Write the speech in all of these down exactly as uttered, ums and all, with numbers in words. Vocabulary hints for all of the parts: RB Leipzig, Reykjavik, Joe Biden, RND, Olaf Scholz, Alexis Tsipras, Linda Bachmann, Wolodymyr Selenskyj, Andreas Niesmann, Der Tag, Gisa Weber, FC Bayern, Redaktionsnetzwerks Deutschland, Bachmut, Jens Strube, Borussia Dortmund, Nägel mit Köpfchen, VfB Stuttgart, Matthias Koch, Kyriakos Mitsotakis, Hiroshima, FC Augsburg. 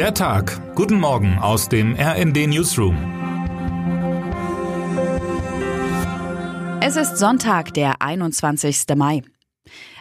Der Tag. Guten Morgen aus dem R N D Newsroom. Es ist Sonntag, der einundzwanzigsten Mai.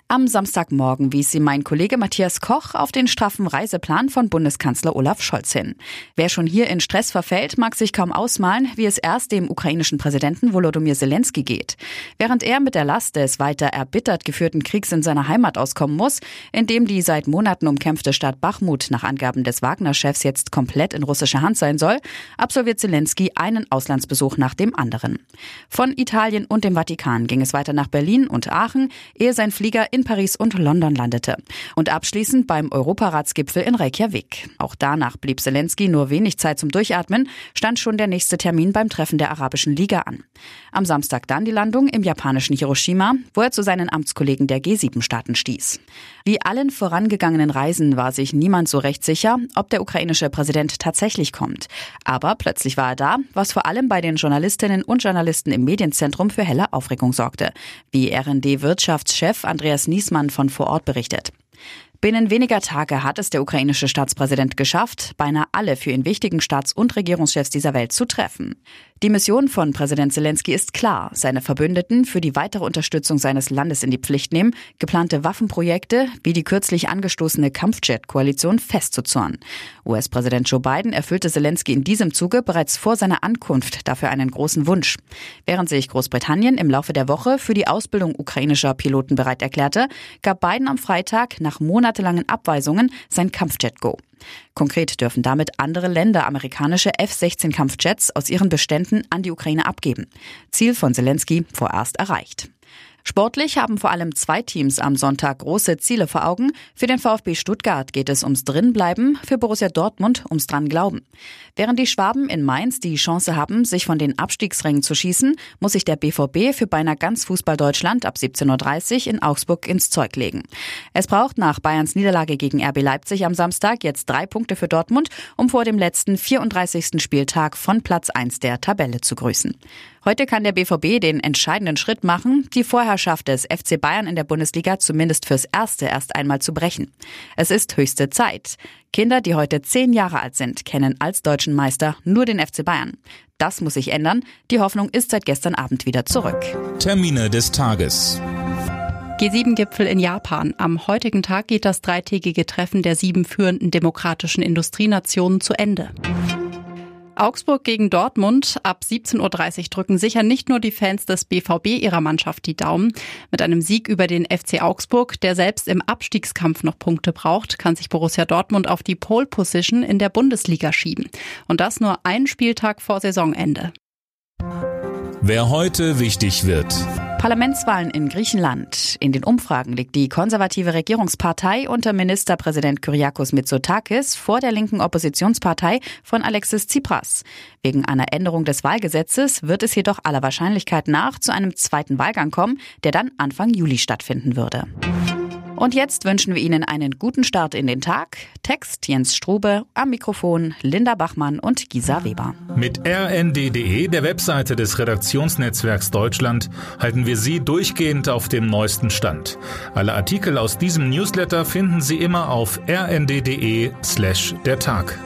Am Samstagmorgen wies sie mein Kollege Matthias Koch auf den straffen Reiseplan von Bundeskanzler Olaf Scholz hin. Wer schon hier in Stress verfällt, mag sich kaum ausmalen, wie es erst dem ukrainischen Präsidenten Wolodymyr Selenskyj geht. Während er mit der Last des weiter erbittert geführten Kriegs in seiner Heimat auskommen muss, in dem die seit Monaten umkämpfte Stadt Bachmut nach Angaben des Wagner-Chefs jetzt komplett in russischer Hand sein soll, absolviert Selenskyj einen Auslandsbesuch nach dem anderen. Von Italien und dem Vatikan ging es weiter nach Berlin und Aachen, ehe sein Flieger in Paris und London landete und abschließend beim Europaratsgipfel in Reykjavik. Auch danach blieb Selenskyj nur wenig Zeit zum Durchatmen, stand schon der nächste Termin beim Treffen der Arabischen Liga an. Am Samstag dann die Landung im japanischen Hiroshima, wo er zu seinen Amtskollegen der G sieben Staaten stieß. Wie allen vorangegangenen Reisen war sich niemand so recht sicher, ob der ukrainische Präsident tatsächlich kommt. Aber plötzlich war er da, was vor allem bei den Journalistinnen und Journalisten im Medienzentrum für helle Aufregung sorgte, wie R N D-Wirtschaftschef Andreas Niesmann von vor Ort berichtet. Binnen weniger Tage hat es der ukrainische Staatspräsident geschafft, beinahe alle für ihn wichtigen Staats- und Regierungschefs dieser Welt zu treffen. Die Mission von Präsident Selenskyj ist klar: seine Verbündeten für die weitere Unterstützung seines Landes in die Pflicht nehmen, geplante Waffenprojekte wie die kürzlich angestoßene Kampfjet-Koalition festzuzurren. U S-Präsident Joe Biden erfüllte Selenskyj in diesem Zuge bereits vor seiner Ankunft dafür einen großen Wunsch. Während sich Großbritannien im Laufe der Woche für die Ausbildung ukrainischer Piloten bereit erklärte, gab Biden am Freitag nach Monaten langen Abweisungen sein Kampfjet-Go. Konkret dürfen damit andere Länder amerikanische F sechzehn Kampfjets aus ihren Beständen an die Ukraine abgeben. Ziel von Selenskyj vorerst erreicht. Sportlich haben vor allem zwei Teams am Sonntag große Ziele vor Augen. Für den VfB Stuttgart geht es ums Drinbleiben, für Borussia Dortmund ums Dranglauben. Während die Schwaben in Mainz die Chance haben, sich von den Abstiegsrängen zu schießen, muss sich der B V B für beinahe ganz Fußball-Deutschland ab siebzehn Uhr dreißig in Augsburg ins Zeug legen. Es braucht nach Bayerns Niederlage gegen R B Leipzig am Samstag jetzt drei Punkte für Dortmund, um vor dem letzten vierunddreißigsten Spieltag von Platz eins der Tabelle zu grüßen. Heute kann der B V B den entscheidenden Schritt machen, die Vorherrschaft des F C Bayern in der Bundesliga zumindest fürs Erste erst einmal zu brechen. Es ist höchste Zeit. Kinder, die heute zehn Jahre alt sind, kennen als deutschen Meister nur den F C Bayern. Das muss sich ändern. Die Hoffnung ist seit gestern Abend wieder zurück. Termine des Tages. G sieben Gipfel in Japan. Am heutigen Tag geht das dreitägige Treffen der sieben führenden demokratischen Industrienationen zu Ende. Augsburg gegen Dortmund. Ab siebzehn Uhr dreißig drücken sicher nicht nur die Fans des B V B ihrer Mannschaft die Daumen. Mit einem Sieg über den F C Augsburg, der selbst im Abstiegskampf noch Punkte braucht, kann sich Borussia Dortmund auf die Pole Position in der Bundesliga schieben. Und das nur einen Spieltag vor Saisonende. Wer heute wichtig wird. Parlamentswahlen in Griechenland. In den Umfragen liegt die konservative Regierungspartei unter Ministerpräsident Kyriakos Mitsotakis vor der linken Oppositionspartei von Alexis Tsipras. Wegen einer Änderung des Wahlgesetzes wird es jedoch aller Wahrscheinlichkeit nach zu einem zweiten Wahlgang kommen, der dann Anfang Juli stattfinden würde. Und jetzt wünschen wir Ihnen einen guten Start in den Tag. Text Jens Strube, am Mikrofon Linda Bachmann und Gisa Weber. Mit r n d punkt d e, der Webseite des Redaktionsnetzwerks Deutschland, halten wir Sie durchgehend auf dem neuesten Stand. Alle Artikel aus diesem Newsletter finden Sie immer auf r n d punkt d e slash der Tag.